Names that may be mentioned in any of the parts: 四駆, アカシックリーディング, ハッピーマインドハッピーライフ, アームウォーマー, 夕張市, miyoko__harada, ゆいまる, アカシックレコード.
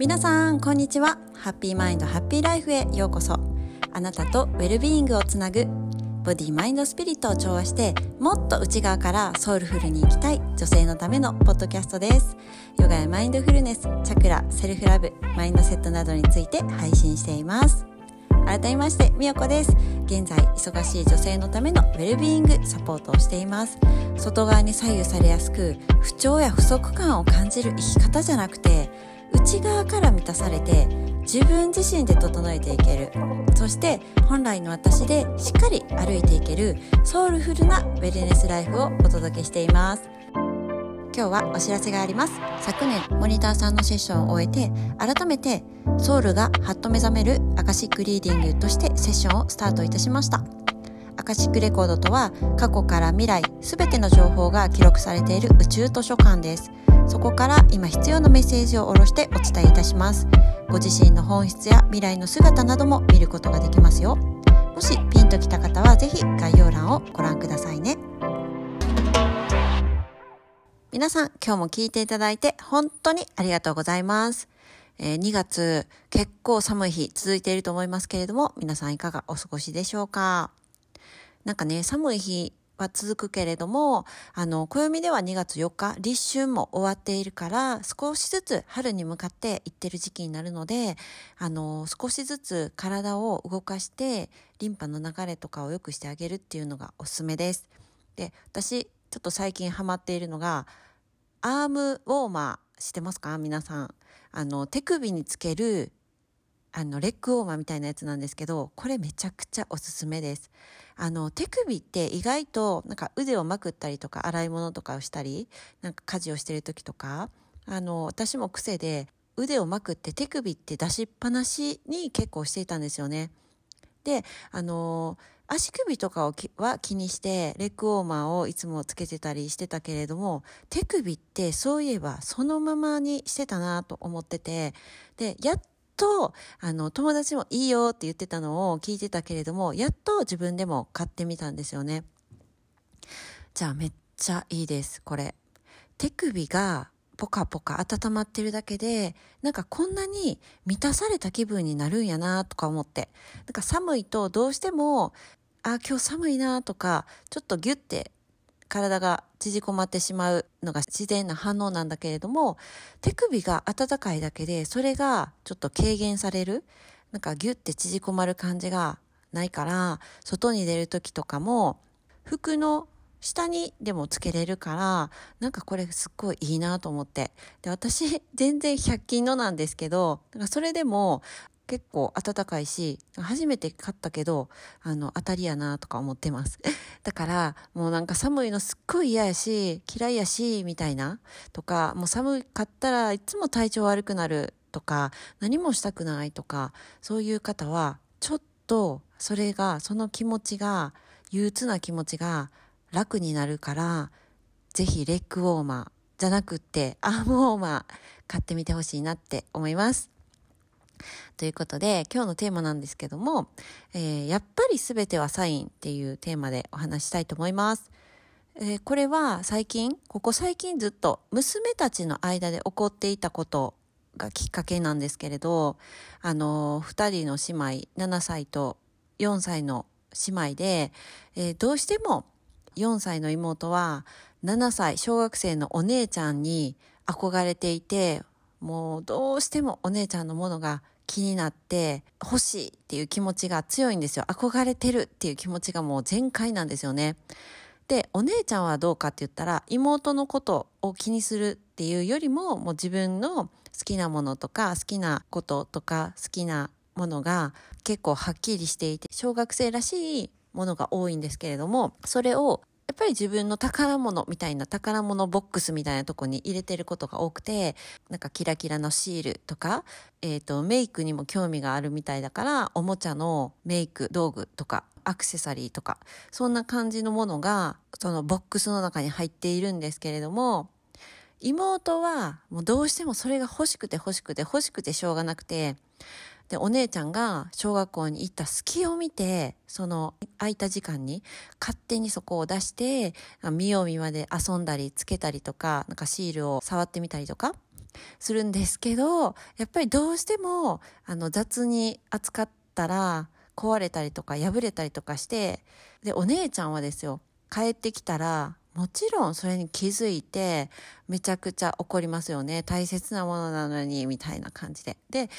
皆さんこんにちは。ハッピーマインドハッピーライフへようこそ。あなたとウェルビーイングをつなぐ、ボディマインドスピリットを調和してもっと内側からソウルフルに生きたい女性のためのポッドキャストです。ヨガやマインドフルネス、チャクラ、セルフラブ、マインドセットなどについて配信しています。改めましてみよこです。現在忙しい女性のためのウェルビーイングサポートをしています。外側に左右されやすく不調や不足感を感じる生き方じゃなくて、内側から満たされて自分自身で整えていける、そして本来の私でしっかり歩いていけるソウルフルなウェルネスライフをお届けしています。今日はお知らせがあります。昨年モニターさんのセッションを終えて、改めてソウルがハッと目覚めるアカシックリーディングとしてセッションをスタートいたしました。アカシックレコードとは、過去から未来すべての情報が記録されている宇宙図書館です。そこから今必要なメッセージを下ろしてお伝えいたします。ご自身の本質や未来の姿なども見ることができますよ。もしピンときた方はぜひ概要欄をご覧くださいね。皆さん今日も聞いていただいて本当にありがとうございます。2月結構寒い日続いていると思いますけれども、皆さんいかがお過ごしでしょうか。なんかね、寒い日は続くけれども、暦では2月4日立春も終わっているから、少しずつ春に向かっていってる時期になるので、少しずつ体を動かしてリンパの流れとかを良くしてあげるっていうのがおすすめです。で、私ちょっと最近ハマっているのがアームウォーマー、してますか皆さん。手首につけるレッグウォーマーみたいなやつなんですけど、これめちゃくちゃおすすめです。手首って意外となんか腕をまくったりとか、洗い物とかをしたり、なんか家事をしてる時とか、私も癖で腕をまくって手首って出しっぱなしに結構していたんですよね。で、足首とかは気にしてレッグウォーマーをいつもつけてたりしてたけれども、手首ってそういえばそのままにしてたなと思ってて、でやっと友達もいいよって言ってたのを聞いてたけれども、やっと自分でも買ってみたんですよね。じゃあめっちゃいいですこれ。手首がポカポカ温まってるだけで、なんかこんなに満たされた気分になるんやなとか思って、なんか寒いとどうしても今日寒いなとか、ちょっとギュッて体が縮こまってしまうのが自然な反応なんだけれども、手首が温かいだけでそれがちょっと軽減される、なんかギュッて縮こまる感じがないから、外に出る時とかも服の下にでもつけれるから、なんかこれすっごいいいなと思って。で、私全然100均のなんですけど、なんかそれでも結構暖かいし、初めて買ったけど当たりやなとか思ってますだからもうなんか寒いのすっごい嫌やし嫌いやしみたいなとか、もう寒かったらいつも体調悪くなるとか、何もしたくないとか、そういう方はちょっとそれが、その気持ちが、憂鬱な気持ちが楽になるから、ぜひレッグウォーマーじゃなくってアームウォーマー買ってみてほしいなって思います。ということで今日のテーマなんですけども、やっぱり全てはサインっていうテーマでお話したいと思います。これはここ最近ずっと娘たちの間で起こっていたことがきっかけなんですけれど、2人の姉妹、7歳と4歳の姉妹で、どうしても4歳の妹は7歳小学生のお姉ちゃんに憧れていて、もうどうしてもお姉ちゃんのものが気になって欲しいっていう気持ちが強いんですよ。憧れてるっていう気持ちがもう全開なんですよね。で、お姉ちゃんはどうかって言ったら、妹のことを気にするっていうよりも、もう自分の好きなものとか好きなこととか好きなものが結構はっきりしていて、小学生らしいものが多いんですけれども、それをやっぱり自分の宝物みたいな、宝物ボックスみたいなとこに入れてることが多くて、なんかキラキラのシールとか、メイクにも興味があるみたいだから、おもちゃのメイク道具とかアクセサリーとか、そんな感じのものがそのボックスの中に入っているんですけれども、妹はもうどうしてもそれが欲しくてしょうがなくて、でお姉ちゃんが小学校に行った隙を見て、その空いた時間に勝手にそこを出して、見よう見まで遊んだりつけたりとか、なんかシールを触ってみたりとか、するんですけど、やっぱりどうしても雑に扱ったら壊れたりとか破れたりとかして、でお姉ちゃんはですよ、帰ってきたらもちろんそれに気づいてめちゃくちゃ怒りますよね。大切なものなのにみたいな感じで。で、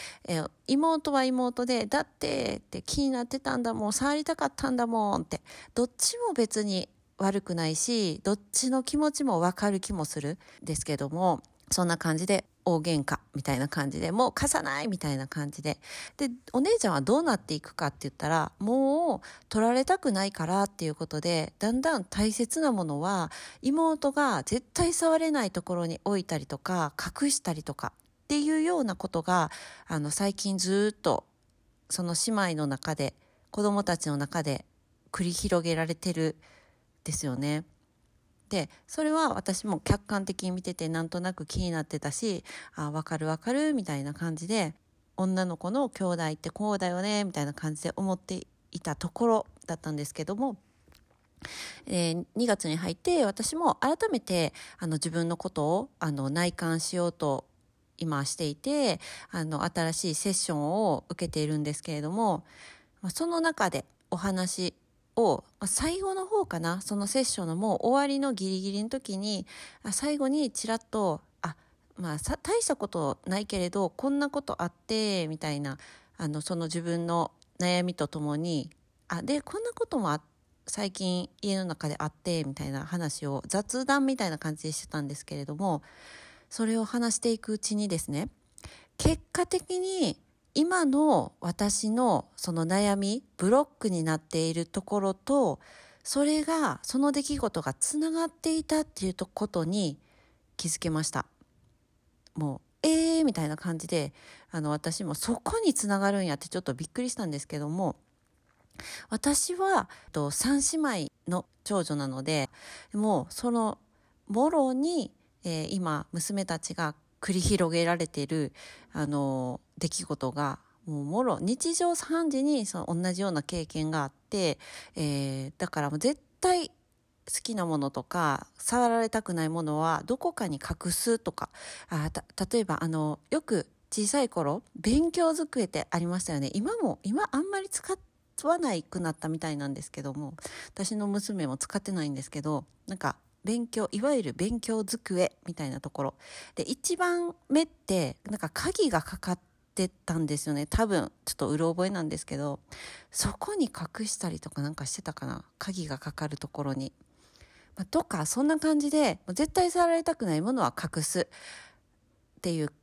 妹は妹で、だってって気になってたんだもん、触りたかったんだもんって、どっちも別に悪くないし、どっちの気持ちも分かる気もするんですけども、そんな感じで大喧嘩みたいな感じで、もう貸さないみたいな感じで、でお姉ちゃんはどうなっていくかって言ったら、もう取られたくないからっていうことで、だんだん大切なものは妹が絶対触れないところに置いたりとか隠したりとかっていうようなことが最近ずっとその姉妹の中で、子供たちの中で繰り広げられてるですよね。でそれは私も客観的に見てて、なんとなく気になってたし、あ、分かる分かるみたいな感じで、女の子の兄弟ってこうだよねみたいな感じで思っていたところだったんですけども、2月に入って私も改めて自分のことを内観しようと今していて、新しいセッションを受けているんですけれども、その中でお話を最後の方かな、そのセッションのもう終わりのギリギリの時に最後にちらっと大したことないけれどこんなことあってみたいな、その自分の悩みとともに、でこんなことも最近家の中であってみたいな話を雑談みたいな感じでしてたんですけれども、それを話していくうちにですね、結果的に今の私のその悩み、ブロックになっているところと、その出来事がつながっていたっていうことに気づけました。もう、みたいな感じで、私もそこにつながるんやってちょっとびっくりしたんですけども、私は3姉妹の長女なので、もうそのもろに、今娘たちが繰り広げられている出来事がもろ日常3時にその同じような経験があって、だからもう絶対好きなものとか触られたくないものはどこかに隠すとか、例えばよく小さい頃勉強机ってありましたよね。今あんまり使わないくなったみたいなんですけども、私の娘も使ってないんですけど、なんかいわゆる勉強机みたいなところで、一番目ってなんか鍵がかかってたんですよね。多分ちょっとうろ覚えなんですけど、そこに隠したりとかなんかしてたかな、鍵がかかるところに、とかそんな感じで、絶対触られたくないものは隠すっていう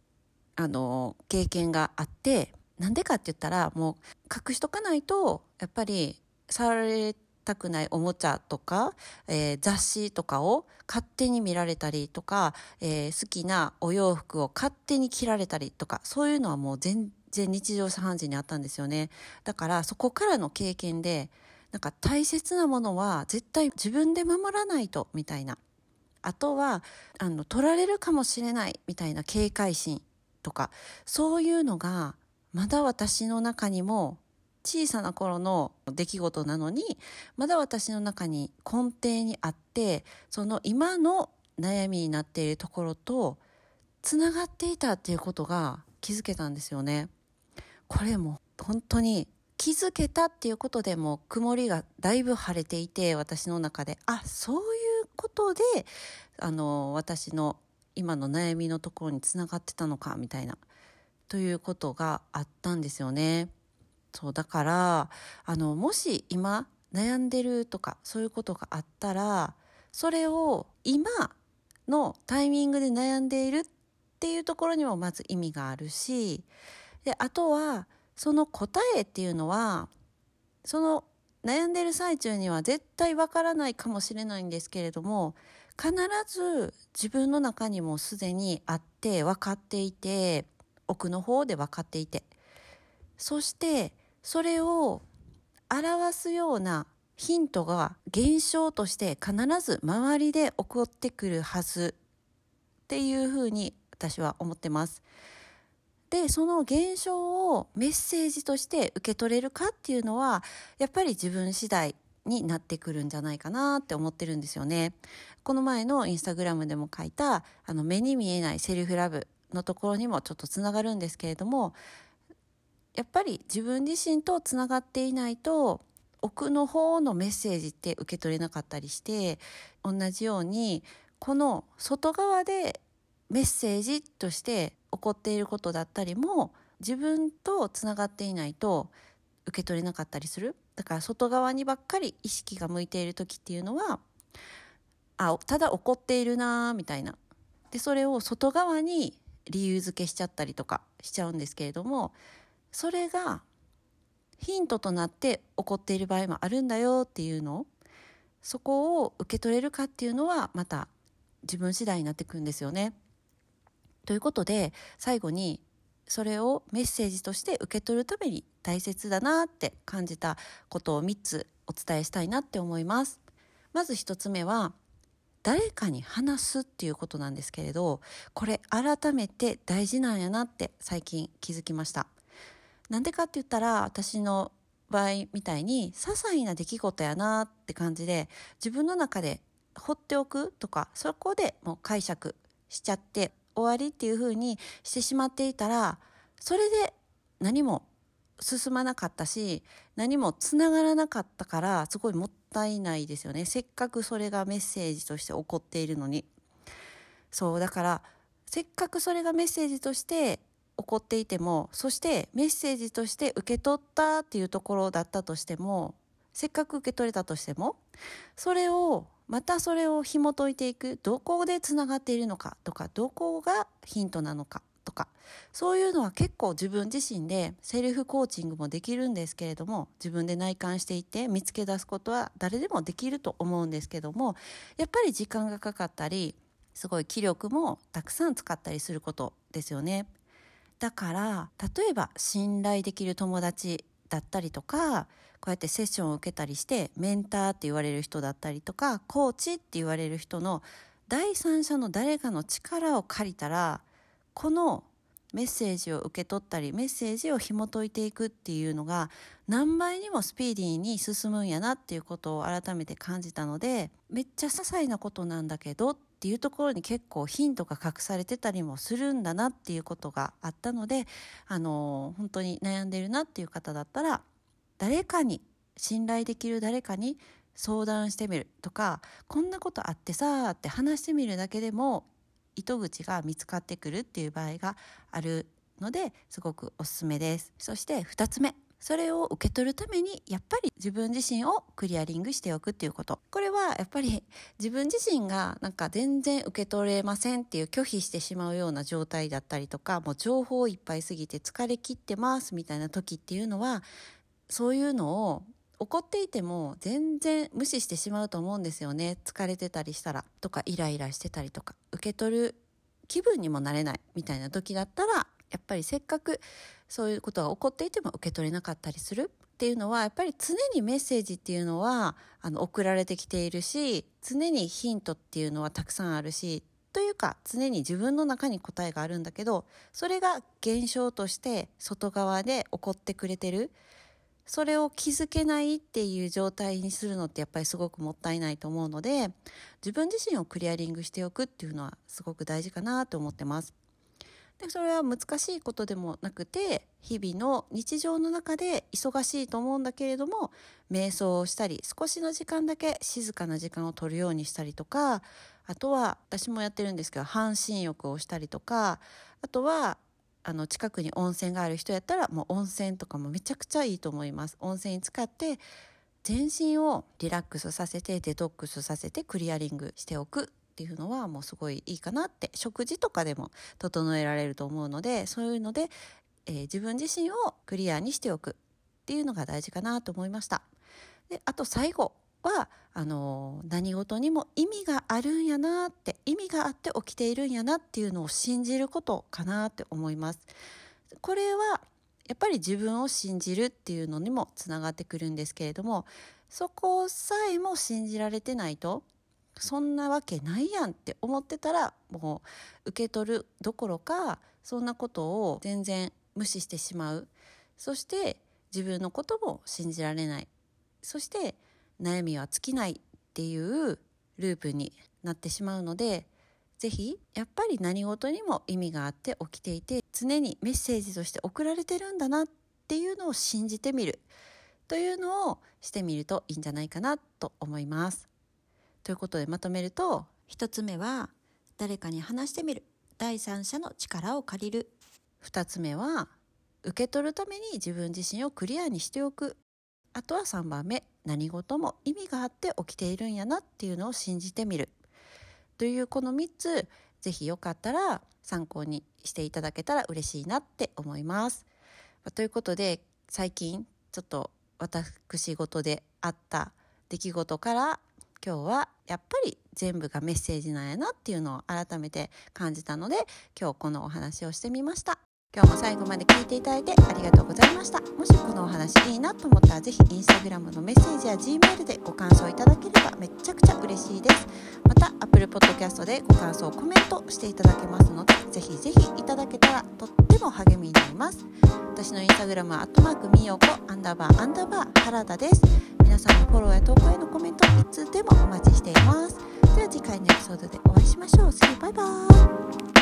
経験があって、なんでかって言ったら、もう隠しとかないとやっぱり触られてたくないおもちゃとか、雑誌とかを勝手に見られたりとか、好きなお洋服を勝手に着られたりとか、そういうのはもう全然日常茶飯事にあったんですよね。だからそこからの経験で、なんか大切なものは絶対自分で守らないとみたいな、あとは取られるかもしれないみたいな警戒心とか、そういうのがまだ私の中にも、小さな頃の出来事なのにまだ私の中に根底にあって、その今の悩みになっているところとつながっていたっていうことが気づけたんですよね。これも本当に気づけたっていうことで、もう曇りがだいぶ晴れていて、私の中でそういうことで私の今の悩みのところにつながってたのかみたいな、ということがあったんですよね。そうだから、もし今悩んでるとかそういうことがあったら、それを今のタイミングで悩んでいるっていうところにもまず意味があるし、であとはその答えっていうのは、その悩んでる最中には絶対わからないかもしれないんですけれども、必ず自分の中にもすでにあって、分かっていて、奥の方で分かっていて、そしてそれを表すようなヒントが現象として必ず周りで起こってくるはずっていうふうに私は思ってます。で、その現象をメッセージとして受け取れるかっていうのは、やっぱり自分次第になってくるんじゃないかなって思ってるんですよね。この前のインスタグラムでも書いた目に見えないセルフラブのところにもちょっとつながるんですけれども、やっぱり自分自身とつながっていないと奥の方のメッセージって受け取れなかったりして、同じようにこの外側でメッセージとして起こっていることだったりも自分とつながっていないと受け取れなかったりする。だから外側にばっかり意識が向いている時っていうのは、あ、ただ起こっているなみたいな。で、それを外側に理由付けしちゃったりとかしちゃうんですけれども、それがヒントとなって起こっている場合もあるんだよっていうのを、そこを受け取れるかっていうのはまた自分次第になってくるんですよね。ということで、最後にそれをメッセージとして受け取るために大切だなって感じたことを3つお伝えしたいなって思います。まず1つ目は、誰かに話すっていうことなんですけれど、これ改めて大事なんやなって最近気づきました。なんでかって言ったら、私の場合みたいに些細な出来事やなって感じで自分の中で放っておくとか、そこでもう解釈しちゃって終わりっていう風にしてしまっていたら、それで何も進まなかったし何もつながらなかったから、すごいもったいないですよね。せっかくそれがメッセージとして起こっているのに。そう、だからせっかくそれがメッセージとして起こっていても、そしてメッセージとして受け取ったっていうところだったとしても、せっかく受け取れたとしても、それをまたそれを紐解いていく、どこでつながっているのかとか、どこがヒントなのかとか、そういうのは結構自分自身でセルフコーチングもできるんですけれども、自分で内観していって見つけ出すことは誰でもできると思うんですけども、やっぱり時間がかかったり、すごい気力もたくさん使ったりすることですよね。だから例えば信頼できる友達だったりとか、こうやってセッションを受けたりしてメンターって言われる人だったりとか、コーチって言われる人の第三者の誰かの力を借りたら、このメッセージを受け取ったりメッセージを紐解いていくっていうのが何倍にもスピーディーに進むんやなっていうことを改めて感じたので、めっちゃ些細なことなんだけどっていうところに結構ヒントが隠されてたりもするんだなっていうことがあったので、本当に悩んでるなっていう方だったら、誰かに、信頼できる誰かに相談してみるとか、こんなことあってさーって話してみるだけでも糸口が見つかってくるっていう場合があるので、すごくおすすめです。そして2つ目、それを受け取るためにやっぱり自分自身をクリアリングしておくっていうこと。これはやっぱり自分自身がなんか全然受け取れませんっていう拒否してしまうような状態だったりとか、もう情報いっぱいすぎて疲れ切ってますみたいな時っていうのは、そういうのを怒っていても全然無視してしまうと思うんですよね。疲れてたりしたらとか、イライラしてたりとか、受け取る気分にもなれないみたいな時だったら、やっぱりせっかくそういうことが起こっていても受け取れなかったりするっていうのは、やっぱり常にメッセージっていうのは送られてきているし、常にヒントっていうのはたくさんあるし、というか常に自分の中に答えがあるんだけど、それが現象として外側で起こってくれてる、それを気づけないっていう状態にするのってやっぱりすごくもったいないと思うので、自分自身をクリアリングしておくっていうのはすごく大事かなと思ってます。で、それは難しいことでもなくて、日々の日常の中で忙しいと思うんだけれども、瞑想をしたり、少しの時間だけ静かな時間を取るようにしたりとか、あとは私もやってるんですけど、半身浴をしたりとか、あとは近くに温泉がある人やったら、もう温泉とかもめちゃくちゃいいと思います。温泉に使って全身をリラックスさせて、デトックスさせて、クリアリングしておくっていうのはもうすごいいいかなって、食事とかでも整えられると思うので、そういうので、自分自身をクリアにしておくっていうのが大事かなと思いました。で、あと最後は何事にも意味があるんやなって、意味があって起きているんやなっていうのを信じることかなって思います。これはやっぱり自分を信じるっていうのにもつながってくるんですけれども、そこさえも信じられてないと、そんなわけないやんって思ってたら、もう受け取るどころかそんなことを全然無視してしまう。そして自分のことも信じられない。そして悩みは尽きないっていうループになってしまうので、ぜひやっぱり何事にも意味があって起きていて、常にメッセージとして送られてるんだなっていうのを信じてみるというのをしてみるといいんじゃないかなと思います。ということでまとめると、1つ目は誰かに話してみる、第三者の力を借りる。2つ目は受け取るために自分自身をクリアにしておく。あとは3番目、何事も意味があって起きているんやなっていうのを信じてみるという、この3つ、ぜひよかったら参考にしていただけたら嬉しいなって思います。ということで、最近ちょっと私事であった出来事から、今日はやっぱり全部がメッセージなんやなっていうのを改めて感じたので、今日このお話をしてみました。今日も最後まで聞いていただいてありがとうございました。もしこのお話いいなと思ったら、ぜひインスタグラムのメッセージや Gmail でご感想いただければめちゃくちゃ嬉しいです。また Apple Podcast でご感想、コメントしていただけますので、ぜひぜひいただけたらとっても励みになります。私のインスタグラムは@miyoko__原田です。皆さんのフォローや投稿へのコメント、いつでもお待ちしています。では次回のエピソードでお会いしましょう。バイバーイ。